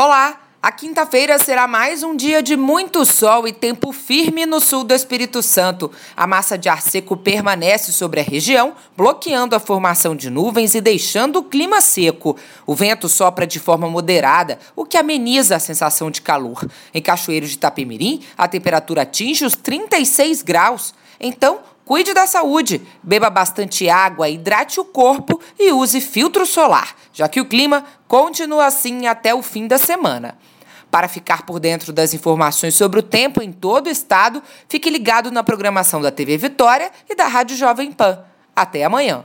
Olá! A quinta-feira será mais um dia de muito sol e tempo firme no sul do Espírito Santo. A massa de ar seco permanece sobre a região, bloqueando a formação de nuvens e deixando o clima seco. O vento sopra de forma moderada, o que ameniza a sensação de calor. Em Cachoeiro de Itapemirim, a temperatura atinge os 36 graus. Então, cuide da saúde, beba bastante água, hidrate o corpo e use filtro solar, já que o clima continua assim até o fim da semana. Para ficar por dentro das informações sobre o tempo em todo o estado, fique ligado na programação da TV Vitória e da Rádio Jovem Pan. Até amanhã!